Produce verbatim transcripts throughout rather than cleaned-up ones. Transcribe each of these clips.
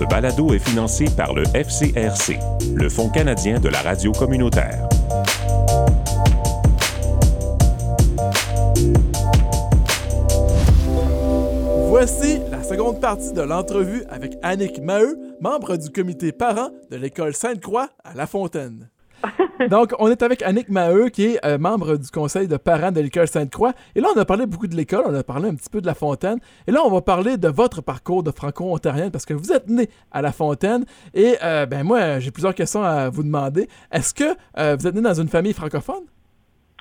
Ce balado est financé par le F C R C, le Fonds canadien de la radio communautaire. Voici la seconde partie de l'entrevue avec Annick Maheu, membre du comité parent de l'École Sainte-Croix à La Fontaine. Donc, on est avec Annick Maheu, qui est euh, membre du conseil de parents de l'École Sainte-Croix. Et là, on a parlé beaucoup de l'école, on a parlé un petit peu de La Fontaine. Et là, on va parler de votre parcours de franco-ontarienne, parce que vous êtes né à La Fontaine. Et, euh, ben moi, j'ai plusieurs questions à vous demander. Est-ce que euh, vous êtes né dans une famille francophone?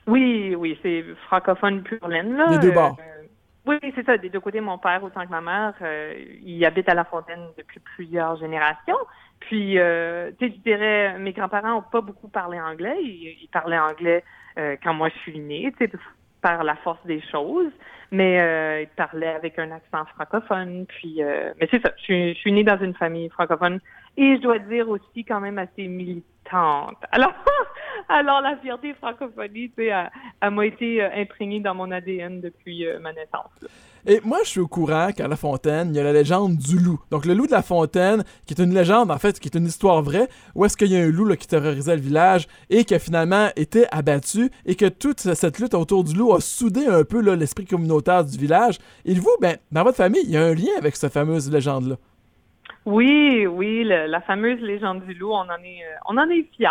Oui, oui, c'est francophone pure laine, là. Les deux bords. Euh, oui, c'est ça. Des deux côtés, mon père autant que ma mère, euh, ils habitent à La Fontaine depuis plusieurs générations. Puis, euh, tu sais, je dirais, mes grands-parents n'ont pas beaucoup parlé anglais. Ils, ils parlaient anglais euh, quand moi je suis née, tu sais, par la force des choses. Mais euh, ils parlaient avec un accent francophone. Puis, euh, mais c'est ça, je, je suis née dans une famille francophone. Et je dois dire aussi quand même assez militante. Alors, alors la fierté francophonie, tu sais, elle, elle m'a été imprégnée dans mon A D N depuis euh, ma naissance, là. Et moi, je suis au courant qu'à La Fontaine, il y a la légende du loup. Donc, le loup de La Fontaine, qui est une légende, en fait, qui est une histoire vraie, où est-ce qu'il y a un loup là, qui terrorisait le village et qui a finalement été abattu et que toute cette lutte autour du loup a soudé un peu là, l'esprit communautaire du village. Et vous, ben, dans votre famille, il y a un lien avec cette fameuse légende-là. Oui, oui, le, la fameuse légende du loup, on en est, on en est fiers.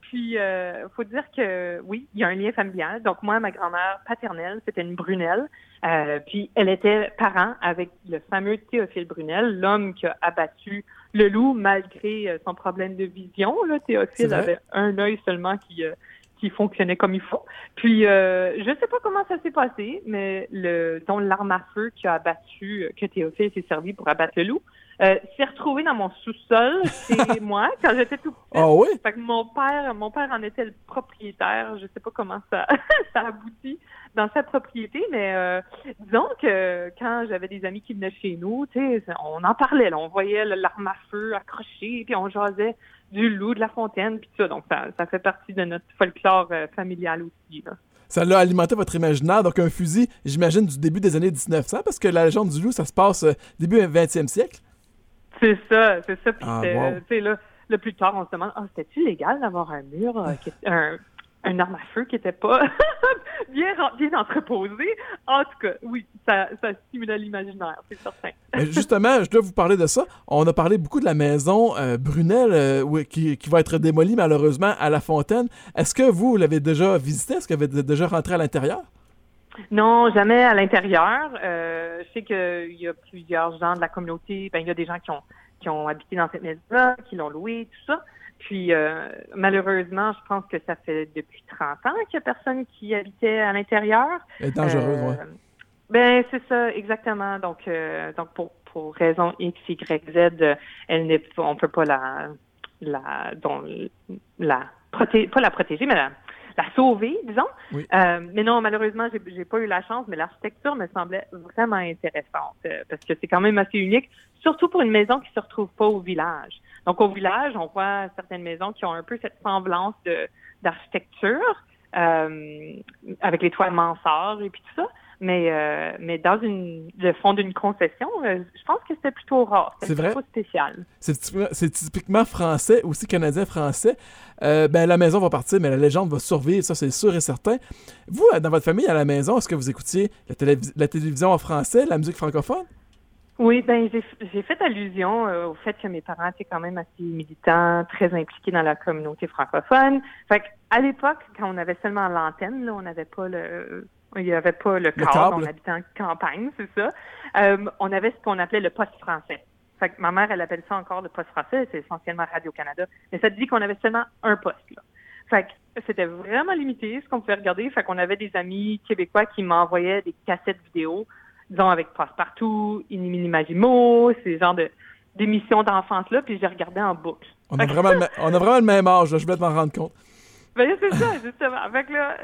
Puis, il euh, faut dire que, oui, il y a un lien familial. Donc, moi, ma grand-mère paternelle, c'était une Brunel. Euh, puis, elle était parent avec le fameux Théophile Brunel, l'homme qui a abattu le loup malgré son problème de vision, là. Théophile avait un œil seulement qui, euh, qui fonctionnait comme il faut. Puis, euh, je sais pas comment ça s'est passé, mais le dont l'arme à feu qui a abattu, que Théophile s'est servi pour abattre le loup, Euh, s'est retrouvé dans mon sous-sol, c'est moi, quand j'étais tout petite. Ah oui? Fait que mon père, mon père en était le propriétaire. Je sais pas comment ça, ça aboutit dans sa propriété, mais euh, disons que quand j'avais des amis qui venaient chez nous, tu sais, on en parlait, là, on voyait l'arme à feu accrochée, puis on jasait du loup, de La Fontaine, puis tout ça. Donc ça, ça fait partie de notre folklore euh, familial aussi, là. Ça l'a alimenté votre imaginaire, donc un fusil, j'imagine, du début des années dix-neuf cents, parce que la légende du loup, ça se passe euh, début vingtième siècle. C'est ça, c'est ça. Puis, ah, wow. Tu sais, là, le plus tard, on se demande, ah, oh, c'était-tu légal d'avoir un mur, euh, qui, un, un arme à feu qui n'était pas bien, bien entreposée? En tout cas, oui, ça, ça stimule l'imaginaire, c'est certain. Mais justement, je dois vous parler de ça. On a parlé beaucoup de la maison euh, Brunel, euh, qui, qui va être démolie, malheureusement, à La Fontaine. Est-ce que vous l'avez déjà visitée? Est-ce que vous avez déjà rentré à l'intérieur? Non, jamais à l'intérieur. Euh, je sais qu'il y a plusieurs gens de la communauté, ben il y a des gens qui ont qui ont habité dans cette maison-là, qui l'ont louée, tout ça. Puis euh, malheureusement, je pense que ça fait depuis trente ans qu'il y a personne qui habitait à l'intérieur. Et dangereux, euh, oui. Ben c'est ça, exactement. Donc euh, donc pour pour raison X, Y, Z, elle n'est on peut pas la la donc la proté- pas la protéger, mais la la sauver, disons. Oui. Euh, mais non, malheureusement, j'ai, j'ai pas eu la chance, mais l'architecture me semblait vraiment intéressante euh, parce que c'est quand même assez unique, surtout pour une maison qui se retrouve pas au village. Donc, au village, on voit certaines maisons qui ont un peu cette semblance de, d'architecture euh, avec les toits mansards et puis tout ça. Mais euh, mais dans une le fond d'une concession, euh, je pense que c'était plutôt rare. C'était c'est plutôt vrai. Spécial. C'est, typ- c'est typiquement français, aussi canadien-français. Euh, ben la maison va partir, mais la légende va survivre, ça c'est sûr et certain. Vous, dans votre famille, à la maison, est-ce que vous écoutiez la, télévi- la télévision en français, la musique francophone? Oui, ben j'ai, j'ai fait allusion euh, au fait que mes parents étaient quand même assez militants, très impliqués dans la communauté francophone. Fait qu'à l'époque, quand on avait seulement l'antenne, là, on n'avait pas le... Il n'y avait pas le cadre, on habitait en campagne, c'est ça. Euh, on avait ce qu'on appelait le poste français. Fait que ma mère, elle appelle ça encore le poste français, c'est essentiellement Radio-Canada. Mais ça te dit qu'on avait seulement un poste, là. Fait que c'était vraiment limité, ce qu'on pouvait regarder. Fait qu'on avait des amis québécois qui m'envoyaient des cassettes vidéo, disons avec Poste Partout, Inimini Magimo, ces genres de, d'émissions d'enfance-là, puis je les regardais en boucle. On a, vraiment le, on a vraiment le même âge, là, je voulais m'en rendre compte. Ben, c'est ça, justement. Fait que là,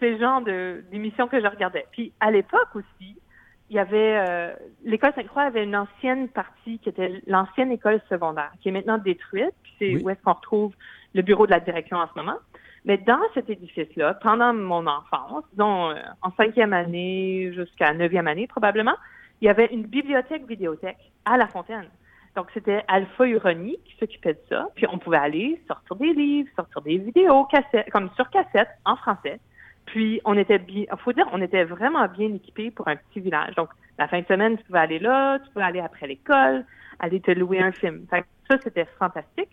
c'est le genre de, d'émissions que je regardais. Puis, à l'époque aussi, il y avait... Euh, L'École Sainte-Croix avait une ancienne partie qui était l'ancienne école secondaire, qui est maintenant détruite. Puis, c'est oui. Où est-ce qu'on retrouve le bureau de la direction en ce moment. Mais dans cet édifice-là, pendant mon enfance, disons euh, en cinquième année jusqu'à neuvième année probablement, il y avait une bibliothèque-vidéothèque à La Fontaine. Donc, c'était Alpha-Uronie qui s'occupait de ça. Puis, on pouvait aller sortir des livres, sortir des vidéos, cassette, comme sur cassette, en français. Puis, on était bien, faut dire, on était vraiment bien équipés pour un petit village. Donc, la fin de semaine, tu pouvais aller là, tu pouvais aller après l'école, aller te louer un film. Fait que ça, c'était fantastique.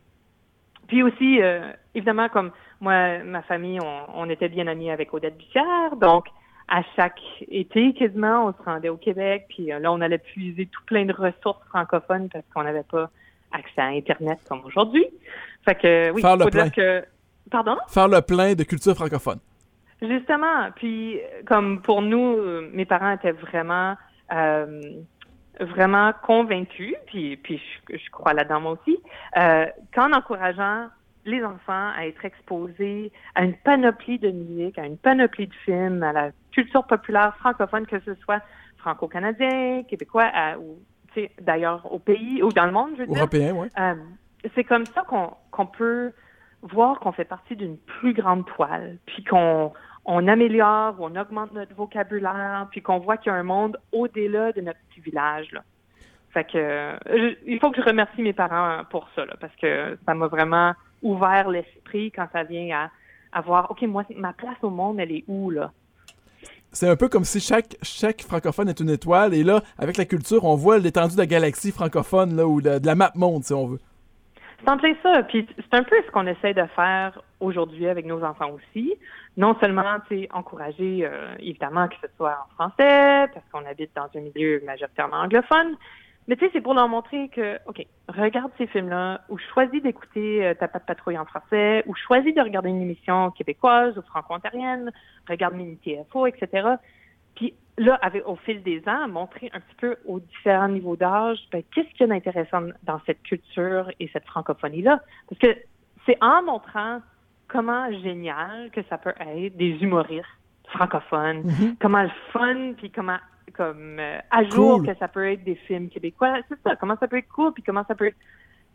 Puis aussi, euh, évidemment, comme moi, ma famille, on, on était bien amis avec Odette Bichard. Donc, à chaque été, quasiment, on se rendait au Québec. Puis là, on allait puiser tout plein de ressources francophones parce qu'on n'avait pas accès à Internet comme aujourd'hui. Fait que, oui, il faut dire que... Pardon? Faire le plein de culture francophone. Justement. Puis, comme pour nous, mes parents étaient vraiment... Euh, vraiment convaincue, puis, puis je, je crois là-dedans moi aussi, euh, qu'en encourageant les enfants à être exposés à une panoplie de musique, à une panoplie de films, à la culture populaire francophone, que ce soit franco-canadien, québécois, à, ou tu sais, d'ailleurs au pays ou dans le monde, je veux dire. Européen, oui. Euh, c'est comme ça qu'on, qu'on peut voir qu'on fait partie d'une plus grande toile, puis qu'on on améliore, on augmente notre vocabulaire, puis qu'on voit qu'il y a un monde au-delà de notre petit village, là. Fait que, je, il faut que je remercie mes parents pour ça, là, parce que ça m'a vraiment ouvert l'esprit quand ça vient à, à voir, OK, moi, ma place au monde, elle est où, là? C'est un peu comme si chaque, chaque francophone est une étoile, et là, avec la culture, on voit l'étendue de la galaxie francophone, là, ou de, de la map monde, si on veut. C'est en plein ça, puis c'est un peu ce qu'on essaie de faire aujourd'hui avec nos enfants aussi. Non seulement, tu sais, encourager, euh, évidemment, que ce soit en français, parce qu'on habite dans un milieu majoritairement anglophone, mais tu sais, c'est pour leur montrer que, OK, regarde ces films-là, ou choisis d'écouter euh, Ta Patte Patrouille en français, ou choisis de regarder une émission québécoise ou franco-ontarienne, regarde Mini-T F O, et cetera. Puis là, avec, au fil des ans, montrer un petit peu aux différents niveaux d'âge, ben, qu'est-ce qu'il y a d'intéressant dans cette culture et cette francophonie-là? Parce que c'est en montrant comment génial que ça peut être des humoristes francophones, mm-hmm. comment le fun, puis comment comme euh, à jour cool. que ça peut être des films québécois. C'est ça, comment ça peut être cool, puis comment ça peut,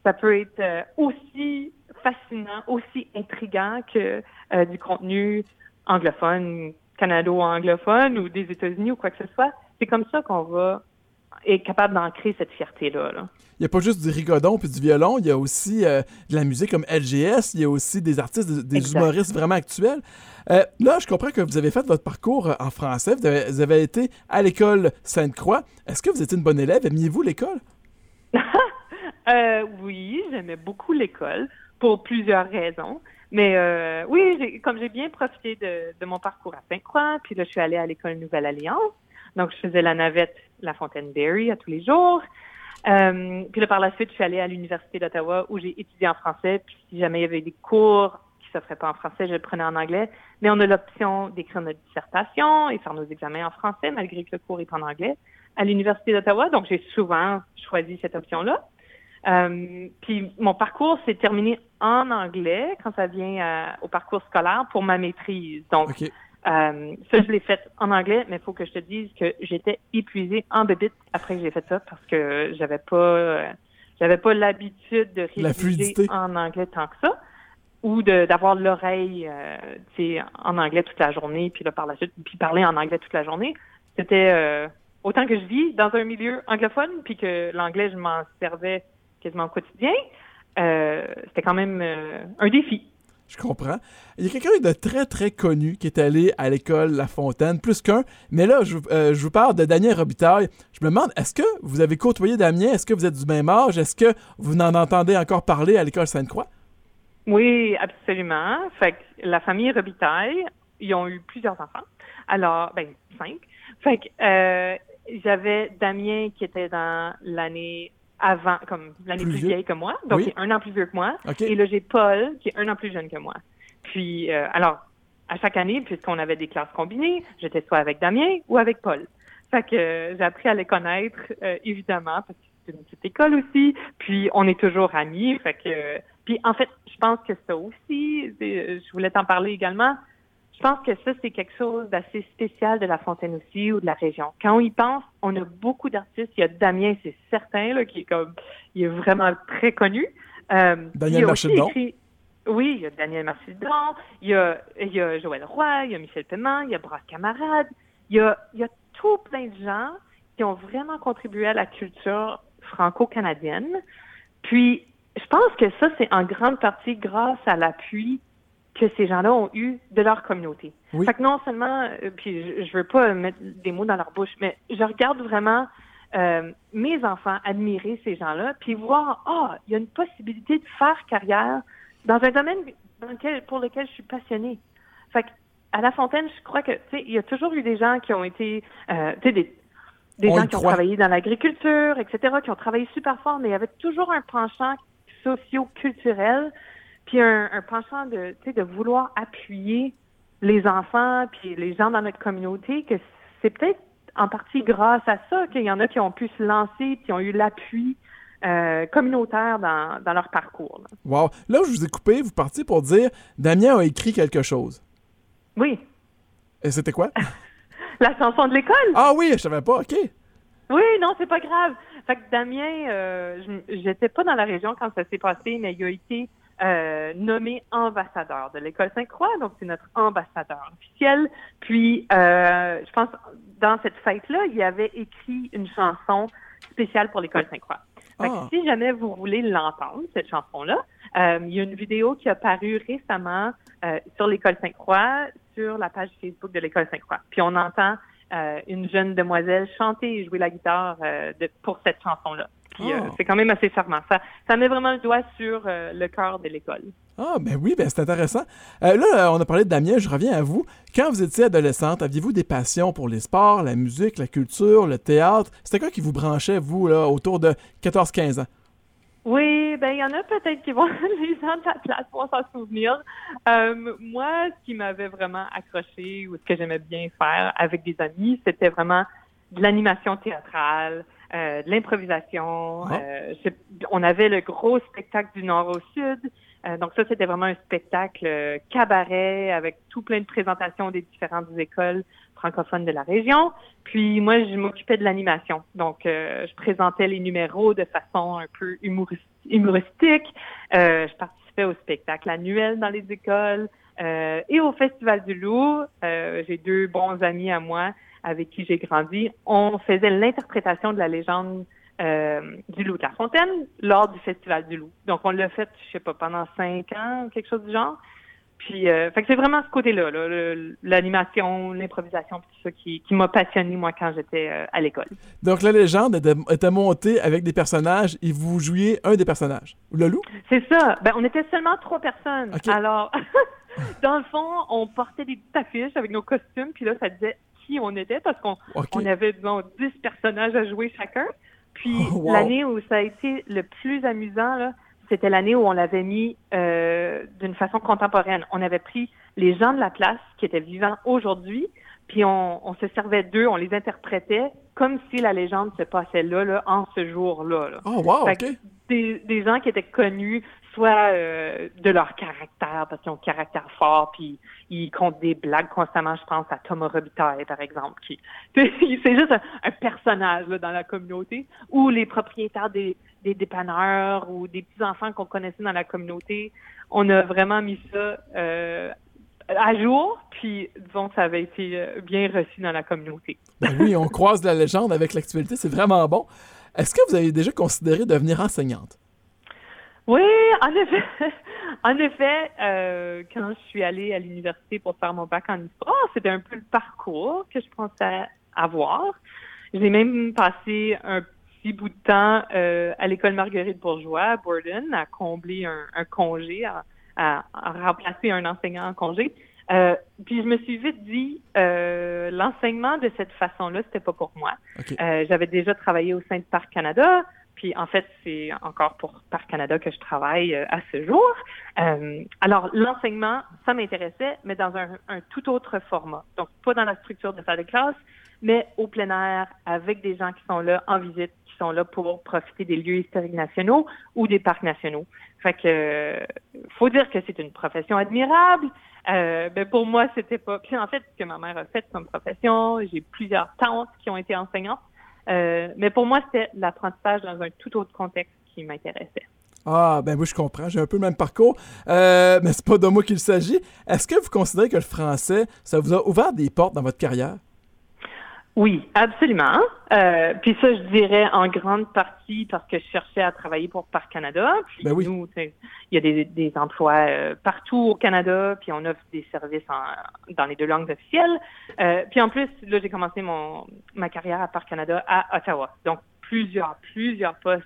ça peut être euh, aussi fascinant, aussi intriguant que euh, du contenu anglophone, canado-anglophone ou des États-Unis ou quoi que ce soit. C'est comme ça qu'on va être capable d'ancrer cette fierté-là. Là. Il n'y a pas juste du rigodon puis du violon, il y a aussi euh, de la musique comme L G S, il y a aussi des artistes, des, des humoristes vraiment actuels. Euh, là, je comprends que vous avez fait votre parcours en français, vous avez, vous avez été à l'école Sainte-Croix. Est-ce que vous étiez une bonne élève? Aimiez-vous l'école? euh, oui, j'aimais beaucoup l'école pour plusieurs raisons. Mais euh, oui, j'ai, comme j'ai bien profité de, de mon parcours à Sainte-Croix, puis là, je suis allée à l'École Nouvelle-Alliance. Donc, je faisais la navette La Fontaine à tous les jours. Euh, puis là, par la suite, je suis allée à l'Université d'Ottawa où j'ai étudié en français. Puis si jamais il y avait des cours qui ne s'offraient pas en français, je le prenais en anglais. Mais on a l'option d'écrire notre dissertation et faire nos examens en français, malgré que le cours est en anglais, à l'Université d'Ottawa. Donc, j'ai souvent choisi cette option-là. Euh, puis mon parcours s'est terminé en anglais quand ça vient à, au parcours scolaire pour ma maîtrise. Donc, okay. euh, ça, je l'ai fait en anglais, mais il faut que je te dise que j'étais épuisée en bébite après que j'ai fait ça parce que j'avais pas, euh, j'avais pas l'habitude de réviser en anglais tant que ça ou de, d'avoir l'oreille, euh, tu sais, en anglais toute la journée puis là par la suite puis parler en anglais toute la journée. C'était euh, autant que je vis dans un milieu anglophone puis que l'anglais je m'en servais quasiment au quotidien, euh, c'était quand même euh, un défi. Je comprends. Il y a quelqu'un de très, très connu qui est allé à l'école La Fontaine, plus qu'un, mais là, je, euh, je vous parle de Damien Robitaille. Je me demande, est-ce que vous avez côtoyé Damien? Est-ce que vous êtes du même âge? Est-ce que vous n'en entendez encore parler à l'école Sainte-Croix? Oui, absolument. Fait que la famille Robitaille, ils ont eu plusieurs enfants. Alors, ben, cinq. Fait que euh, j'avais Damien qui était dans l'année... avant, comme l'année plus, plus vieille que moi, donc oui. il est un an plus vieux que moi. Okay. Et là, j'ai Paul, qui est un an plus jeune que moi. Puis, euh, alors, à chaque année, puisqu'on avait des classes combinées, j'étais soit avec Damien ou avec Paul. Fait que euh, j'ai appris à les connaître, euh, évidemment, parce que c'est une petite école aussi, puis on est toujours amis. Fait que, euh, puis en fait, je pense que ça aussi, c'est, je voulais t'en parler également, je pense que ça, c'est quelque chose d'assez spécial de La Fontaine aussi ou de la région. Quand on y pense, on a beaucoup d'artistes. Il y a Damien, c'est certain, là, qui est comme, il est vraiment très connu. Euh, Daniel Marchildon. Écrit... Oui, il y a Daniel Marchildon. Il y a, il y a Joël Roy, il y a Michel Péman, il y a Brasse Camarade. Il y a, il y a tout plein de gens qui ont vraiment contribué à la culture franco-canadienne. Puis, je pense que ça, c'est en grande partie grâce à l'appui que ces gens-là ont eu de leur communauté. Oui. Fait que non seulement, puis je, je veux pas mettre des mots dans leur bouche, mais je regarde vraiment euh, mes enfants admirer ces gens-là, puis voir, ah, oh, il y a une possibilité de faire carrière dans un domaine dans lequel, pour lequel je suis passionnée. Fait que à La Fontaine, je crois que, tu sais, il y a toujours eu des gens qui ont été, euh, tu sais, des, des gens qui ont travaillé dans l'agriculture, et cetera, qui ont travaillé super fort, mais il y avait toujours un penchant socio-culturel, puis un, un penchant de, tu sais, de vouloir appuyer les enfants puis les gens dans notre communauté, que c'est peut-être en partie grâce à ça qu'il y en a qui ont pu se lancer, qui ont eu l'appui euh, communautaire dans, dans leur parcours. Là. Wow! Là où je vous ai coupé, vous partiez pour dire « Damien a écrit quelque chose ». Oui. Et c'était quoi? La chanson de l'école. Ah oui, je savais pas, OK. Oui, non, c'est pas grave. Fait que Damien, euh, j'étais pas dans la région quand ça s'est passé, mais il a été euh, nommé ambassadeur de l'École Sainte-Croix, donc c'est notre ambassadeur officiel. Puis, euh, je pense, dans cette fête-là, il avait écrit une chanson spéciale pour l'École Sainte-Croix. Fait que ah. si jamais vous voulez l'entendre, cette chanson-là, euh, il y a une vidéo qui a paru récemment euh, sur l'École Sainte-Croix, sur la page Facebook de l'École Sainte-Croix. Puis on entend euh, une jeune demoiselle chanter et jouer la guitare euh, de, pour cette chanson-là. Puis oh. euh, c'est quand même assez charmant. Ça, ça met vraiment le doigt sur euh, le cœur de l'école. Ah, ben oui, ben c'est intéressant. Euh, là, on a parlé de Damien, je reviens à vous. Quand vous étiez adolescente, aviez-vous des passions pour les sports, la musique, la culture, le théâtre? C'était quoi qui vous branchait, vous, là, autour de quatorze quinze ans? Oui, ben il y en a peut-être qui vont les gens de la place vont s'en souvenir. Euh, moi, ce qui m'avait vraiment accroché ou ce que j'aimais bien faire avec des amis, c'était vraiment de l'animation théâtrale, euh, de l'improvisation. Ah. Euh, on avait le gros spectacle du Nord au Sud. Euh, donc ça, c'était vraiment un spectacle cabaret avec tout plein de présentations des différentes écoles francophones de la région. Puis moi, je m'occupais de l'animation. Donc, euh, je présentais les numéros de façon un peu humoristique. Euh, je participais au spectacle annuel dans les écoles euh, et au Festival du Loup. Euh, j'ai deux bons amis à moi avec qui j'ai grandi. On faisait l'interprétation de la légende Euh, du Loup de La Fontaine lors du Festival du Loup. Donc, on l'a fait, je sais pas, pendant cinq ans, quelque chose du genre. Puis, euh, fait que c'est vraiment ce côté-là, là, le, l'animation, l'improvisation, tout ça qui, qui m'a passionné, moi, quand j'étais euh, à l'école. Donc, la légende était, était montée avec des personnages et vous jouiez un des personnages. Le loup? C'est ça. Ben, on était seulement trois personnes. Okay. Alors, dans le fond, on portait des petites affiches avec nos costumes, puis là, ça disait qui on était parce qu'on okay. on avait, disons, dix personnages à jouer chacun. Puis oh, wow. l'année où ça a été le plus amusant, là, c'était l'année où on l'avait mis euh, d'une façon contemporaine. On avait pris les gens de la place qui étaient vivants aujourd'hui, puis on, on se servait d'eux, on les interprétait comme si la légende se passait là, là en ce jour-là. Là. Oh wow, fait OK. Des, des gens qui étaient connus, soit euh, de leur caractère, parce qu'ils ont un caractère fort, puis ils comptent des blagues constamment, je pense à Thomas Robitaille, par exemple, qui c'est juste un, un personnage là, dans la communauté, ou les propriétaires des, des dépanneurs, ou des petits-enfants qu'on connaissait dans la communauté. On a vraiment mis ça euh, à jour, puis disons que ça avait été bien reçu dans la communauté. Ben oui, on croise la légende avec l'actualité, c'est vraiment bon. Est-ce que vous avez déjà considéré devenir enseignante? Oui, en effet, en effet, euh, quand je suis allée à l'université pour faire mon bac en histoire, c'était un peu le parcours que je pensais avoir. J'ai même passé un petit bout de temps euh, à l'école Marguerite Bourgeoys à Borden à combler un, un congé, à, à, à remplacer un enseignant en congé. Euh, puis je me suis vite dit, euh, l'enseignement de cette façon-là, c'était pas pour moi. Okay. Euh, j'avais déjà travaillé au sein de Parc Canada. Puis, en fait, c'est encore pour Parc Canada que je travaille euh, à ce jour. Euh, alors, l'enseignement, ça m'intéressait, mais dans un, un tout autre format. Donc, pas dans la structure de salle de classe, mais au plein air, avec des gens qui sont là en visite, qui sont là pour profiter des lieux historiques nationaux ou des parcs nationaux. Fait que, euh, faut dire que c'est une profession admirable. Euh, ben pour moi, c'était pas... Puis, en fait, ce que ma mère a fait comme profession, j'ai plusieurs tantes qui ont été enseignantes. Euh, mais pour moi, c'était l'apprentissage dans un tout autre contexte qui m'intéressait. Ah, ben oui, je comprends. J'ai un peu le même parcours, euh, mais c'est pas de moi qu'il s'agit. Est-ce que vous considérez que le français, ça vous a ouvert des portes dans votre carrière? Oui, absolument. Euh, puis ça, je dirais en grande partie parce que je cherchais à travailler pour Parc Canada. Puis ben oui. Nous, il y a des, des emplois euh, partout au Canada, puis on offre des services en, dans les deux langues officielles. Euh, puis en plus, là, j'ai commencé mon ma carrière à Parc Canada à Ottawa. Donc, plusieurs, plusieurs postes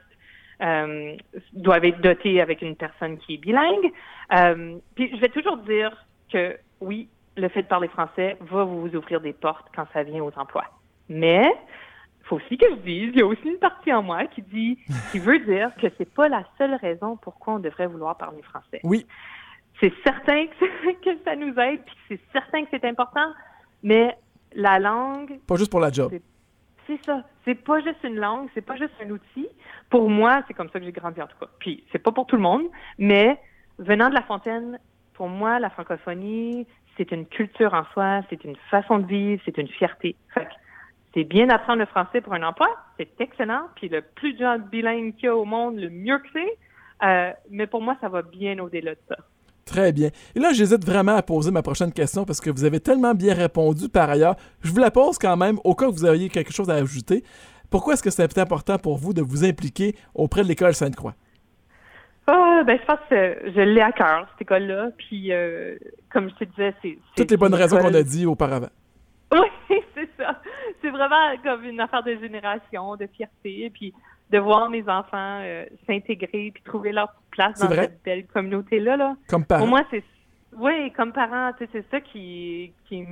euh, doivent être dotés avec une personne qui est bilingue. Euh, puis je vais toujours dire que, oui, le fait de parler français va vous ouvrir des portes quand ça vient aux emplois. Mais il faut aussi que je dise, il y a aussi une partie en moi qui dit, qui veut dire que c'est pas la seule raison pourquoi on devrait vouloir parler français. Oui. C'est certain que, que ça nous aide, puis c'est certain que c'est important, mais la langue... Pas juste pour la job. C'est, c'est ça. C'est pas juste une langue, c'est pas juste un outil. Pour moi, c'est comme ça que j'ai grandi, en tout cas. Puis c'est pas pour tout le monde, mais venant de La Fontaine, pour moi, la francophonie... c'est une culture en soi, c'est une façon de vivre, c'est une fierté. C'est bien d'apprendre le français pour un emploi, c'est excellent, puis le plus de gens bilingues qu'il y a au monde, le mieux que c'est. Euh, mais pour moi, ça va bien au-delà de ça. Très bien. Et là, j'hésite vraiment à poser ma prochaine question parce que vous avez tellement bien répondu par ailleurs. Je vous la pose quand même au cas où vous auriez quelque chose à ajouter. Pourquoi est-ce que c'est important pour vous de vous impliquer auprès de l'École Sainte-Croix? Ah, oh, ben je pense que je l'ai à cœur, cette école-là, puis euh, comme je te disais, c'est... c'est toutes les bonnes raisons école... qu'on a dit auparavant. Oui, c'est ça. C'est vraiment comme une affaire de génération, de fierté, puis de voir mes enfants euh, s'intégrer, puis trouver leur place c'est dans vrai? Cette belle communauté-là. Là. Comme parents. Pour moi, c'est... Oui, comme parents, tu sais, c'est ça qui... qui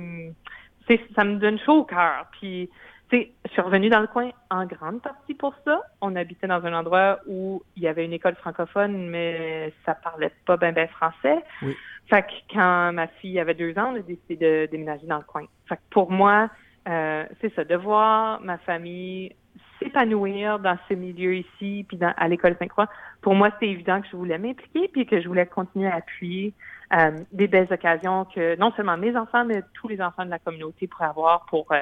c'est, ça me donne chaud au cœur, puis... T'sais, je suis revenue dans le coin en grande partie pour ça. On habitait dans un endroit où il y avait une école francophone, mais ça parlait pas ben ben français. Oui. Fait que quand ma fille avait deux ans, on a décidé de déménager dans le coin. Fait que pour moi, euh, c'est ça, de voir ma famille s'épanouir dans ce milieu ici, puis dans, à l'École Sainte-Croix, pour moi, c'était évident que je voulais m'impliquer, puis que je voulais continuer à appuyer euh, des belles occasions que non seulement mes enfants, mais tous les enfants de la communauté pourraient avoir pour... Euh,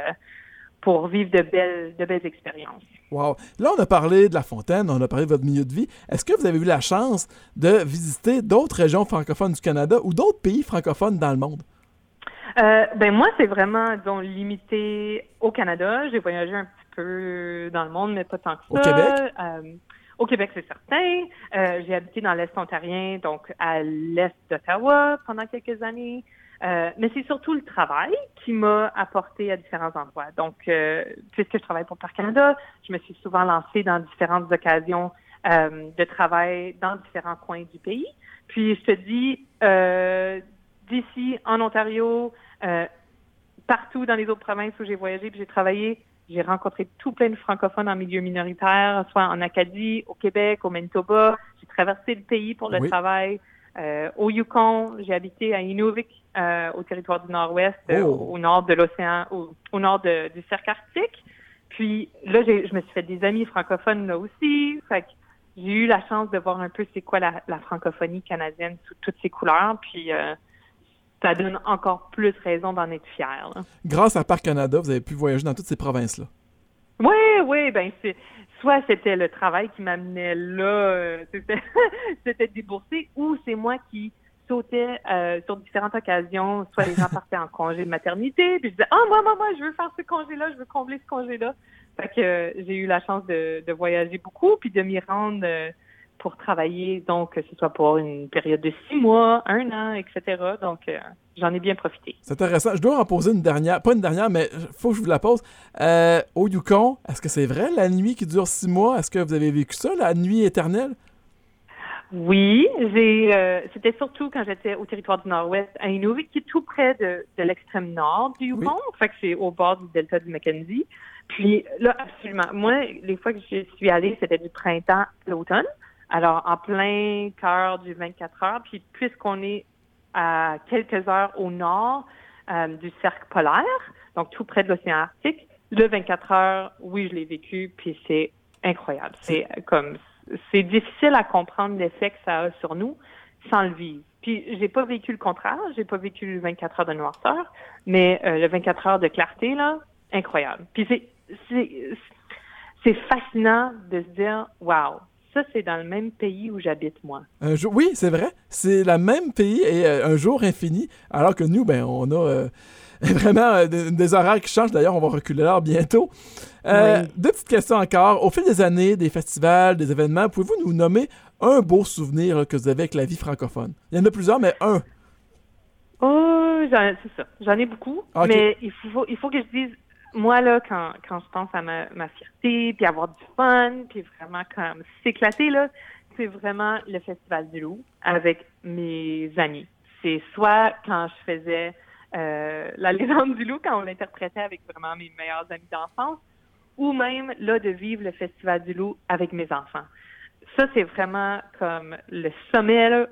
pour vivre de belles, de belles expériences. Wow! Là, on a parlé de La Fontaine, on a parlé de votre milieu de vie. Est-ce que vous avez eu la chance de visiter d'autres régions francophones du Canada ou d'autres pays francophones dans le monde? Euh, ben moi, c'est vraiment, disons, limité au Canada. J'ai voyagé un petit peu dans le monde, mais pas tant que ça. Au Québec? Euh, au Québec, c'est certain. Euh, j'ai habité dans l'Est ontarien, donc à l'Est d'Ottawa pendant quelques années. Euh, mais c'est surtout le travail qui m'a apporté à différents endroits. Donc, euh, puisque je travaille pour Parc Canada, je me suis souvent lancée dans différentes occasions euh, de travail dans différents coins du pays. Puis, je te dis, euh, d'ici, en Ontario, euh, partout dans les autres provinces où j'ai voyagé puis j'ai travaillé, j'ai rencontré tout plein de francophones en milieu minoritaire, soit en Acadie, au Québec, au Manitoba. J'ai traversé le pays pour le oui. travail. Euh, au Yukon, j'ai habité à Inuvik, euh, au territoire du Nord-Ouest, oh. euh, au nord de l'océan, au, au nord de, du cercle arctique. Puis là, j'ai, je me suis fait des amis francophones là aussi. Fait que j'ai eu la chance de voir un peu c'est quoi la, la francophonie canadienne sous toutes ses couleurs. Puis euh, ça donne encore plus raison d'en être fier. Là. Grâce à Parc Canada, vous avez pu voyager dans toutes ces provinces-là. Oui, oui, ben c'est... Soit c'était le travail qui m'amenait là, euh, c'était, c'était déboursé, ou c'est moi qui sautais euh, sur différentes occasions, soit les gens partaient en congé de maternité, puis je disais « Ah, oh, moi, moi, moi, je veux faire ce congé-là, je veux combler ce congé-là ». Fait que euh, j'ai eu la chance de, de voyager beaucoup, puis de m'y rendre euh, pour travailler, donc que ce soit pour une période de six mois, un an, et cetera. Donc, euh, j'en ai bien profité. C'est intéressant. Je dois en poser une dernière. Pas une dernière, mais il faut que je vous la pose. Euh, au Yukon, est-ce que c'est vrai, la nuit qui dure six mois? Est-ce que vous avez vécu ça, la nuit éternelle? Oui. j'ai. Euh, c'était surtout quand j'étais au territoire du Nord-Ouest, à Inuvik, qui est tout près de, de l'extrême nord du Yukon. Oui. Fait que c'est au bord du delta du Mackenzie. Puis là, absolument. Moi, les fois que je suis allée, c'était du printemps à l'automne. Alors, en plein cœur du vingt-quatre heures, puis puisqu'on est à quelques heures au nord euh, du cercle polaire, donc tout près de l'océan Arctique, le vingt-quatre heures, oui, je l'ai vécu, puis c'est incroyable. C'est comme, c'est difficile à comprendre l'effet que ça a sur nous sans le vivre. Puis, j'ai pas vécu le contraire, j'ai pas vécu le vingt-quatre heures de noirceur, mais euh, le vingt-quatre heures de clarté, là, incroyable. Puis, c'est, c'est, c'est fascinant de se dire, wow! Ça, c'est dans le même pays où j'habite, moi. Un jour, oui, c'est vrai. C'est le même pays et euh, un jour infini, alors que nous, ben, on a euh, vraiment euh, des, des horaires qui changent. D'ailleurs, on va reculer l'heure bientôt. Euh, oui. Deux petites questions encore. Au fil des années, des festivals, des événements, pouvez-vous nous nommer un beau souvenir là, que vous avez avec la vie francophone? Il y en a plusieurs, mais un. Oh, j'en, c'est ça. J'en ai beaucoup, okay. mais il faut, il faut que je dise... Moi, là, quand, quand je pense à ma, ma fierté, puis avoir du fun, puis vraiment comme s'éclater, là, c'est vraiment le Festival du Loup avec mes amis. C'est soit quand je faisais euh, la légende du loup, quand on l'interprétait avec vraiment mes meilleurs amis d'enfance, ou même, là, de vivre le Festival du Loup avec mes enfants. Ça, c'est vraiment comme le sommet, là,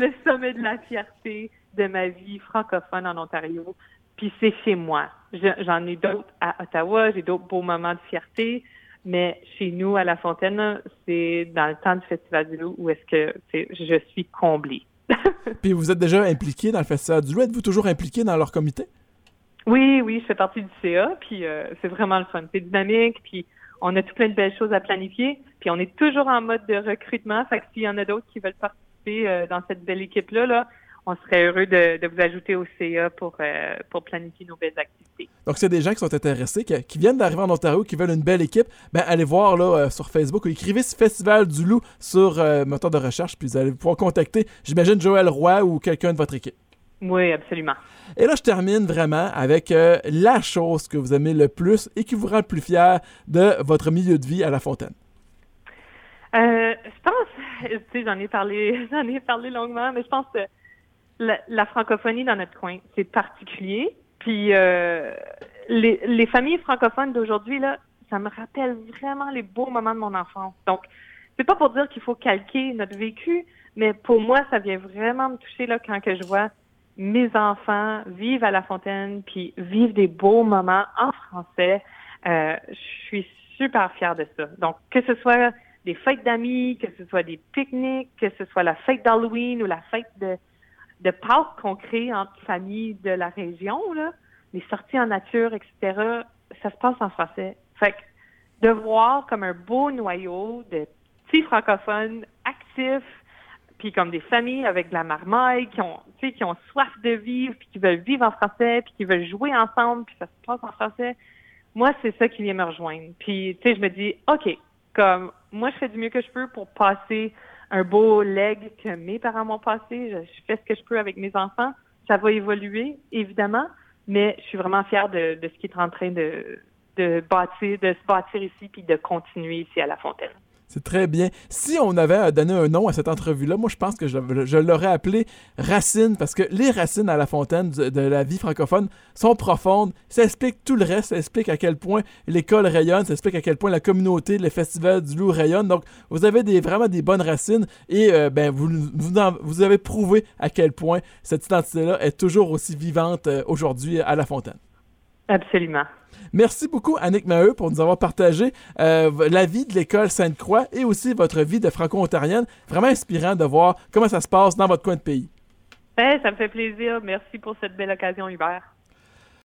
le sommet de la fierté de ma vie francophone en Ontario. Puis c'est chez moi. Je, j'en ai d'autres à Ottawa, j'ai d'autres beaux moments de fierté, mais chez nous, à La Fontaine, c'est dans le temps du Festival du Loup où est-ce que je suis comblée. Puis vous êtes déjà impliquée dans le Festival du Loup. Êtes-vous toujours impliquée dans leur comité? Oui, oui, je fais partie du C A, puis euh, c'est vraiment le fun. C'est dynamique, puis on a tout plein de belles choses à planifier, puis on est toujours en mode de recrutement, fait que s'il y en a d'autres qui veulent participer euh, dans cette belle équipe-là, là, on serait heureux de, de vous ajouter au C A pour, euh, pour planifier nos belles activités. Donc, c'est des gens qui sont intéressés, qui, qui viennent d'arriver en Ontario, qui veulent une belle équipe, ben allez voir là euh, sur Facebook, ou écrivez ce Festival du Loup sur euh, moteur de recherche, puis vous allez pouvoir contacter, j'imagine, Joël Roy ou quelqu'un de votre équipe. Oui, absolument. Et là, je termine vraiment avec euh, la chose que vous aimez le plus et qui vous rend le plus fier de votre milieu de vie à La Fontaine. Euh, je pense, tu sais, j'en ai parlé, j'en ai parlé longuement, mais je pense que La, la francophonie dans notre coin, c'est particulier. Puis euh, les, les familles francophones d'aujourd'hui, là, ça me rappelle vraiment les beaux moments de mon enfance. Donc, c'est pas pour dire qu'il faut calquer notre vécu, mais pour moi, ça vient vraiment me toucher là quand que je vois mes enfants vivre à La Fontaine, puis vivre des beaux moments en français. Euh, je suis super fière de ça. Donc, que ce soit des fêtes d'amis, que ce soit des pique-niques, que ce soit la fête d'Halloween ou la fête de de parcs qu'on crée entre familles de la région, là, les sorties en nature, et cetera, ça se passe en français. Fait que de voir comme un beau noyau de petits francophones actifs, puis comme des familles avec de la marmaille, qui ont, tu sais, qui ont soif de vivre, puis qui veulent vivre en français, puis qui veulent jouer ensemble, puis ça se passe en français, moi, c'est ça qui vient me rejoindre. Puis, tu sais, je me dis, OK, comme moi, je fais du mieux que je peux pour passer un beau leg que mes parents m'ont passé. Je, je fais ce que je peux avec mes enfants. Ça va évoluer, évidemment, mais je suis vraiment fière de, de ce qui est en train de, de bâtir, de se bâtir ici puis de continuer ici à La Fontaine. C'est très bien. Si on avait donné un nom à cette entrevue-là, moi, je pense que je, je l'aurais appelé Racines, parce que les racines à La Fontaine de, de la vie francophone sont profondes. Ça explique tout le reste. Ça explique à quel point l'école rayonne. Ça explique à quel point la communauté, les festivals du Loup rayonnent. Donc, vous avez des, vraiment des bonnes racines et euh, ben, vous, vous, en, vous avez prouvé à quel point cette identité-là est toujours aussi vivante euh, aujourd'hui à La Fontaine. Absolument. Merci beaucoup, Annick Maheu, pour nous avoir partagé euh, la vie de l'École Sainte-Croix et aussi votre vie de franco-ontarienne. Vraiment inspirant de voir comment ça se passe dans votre coin de pays. Hey, ça me fait plaisir. Merci pour cette belle occasion, Hubert.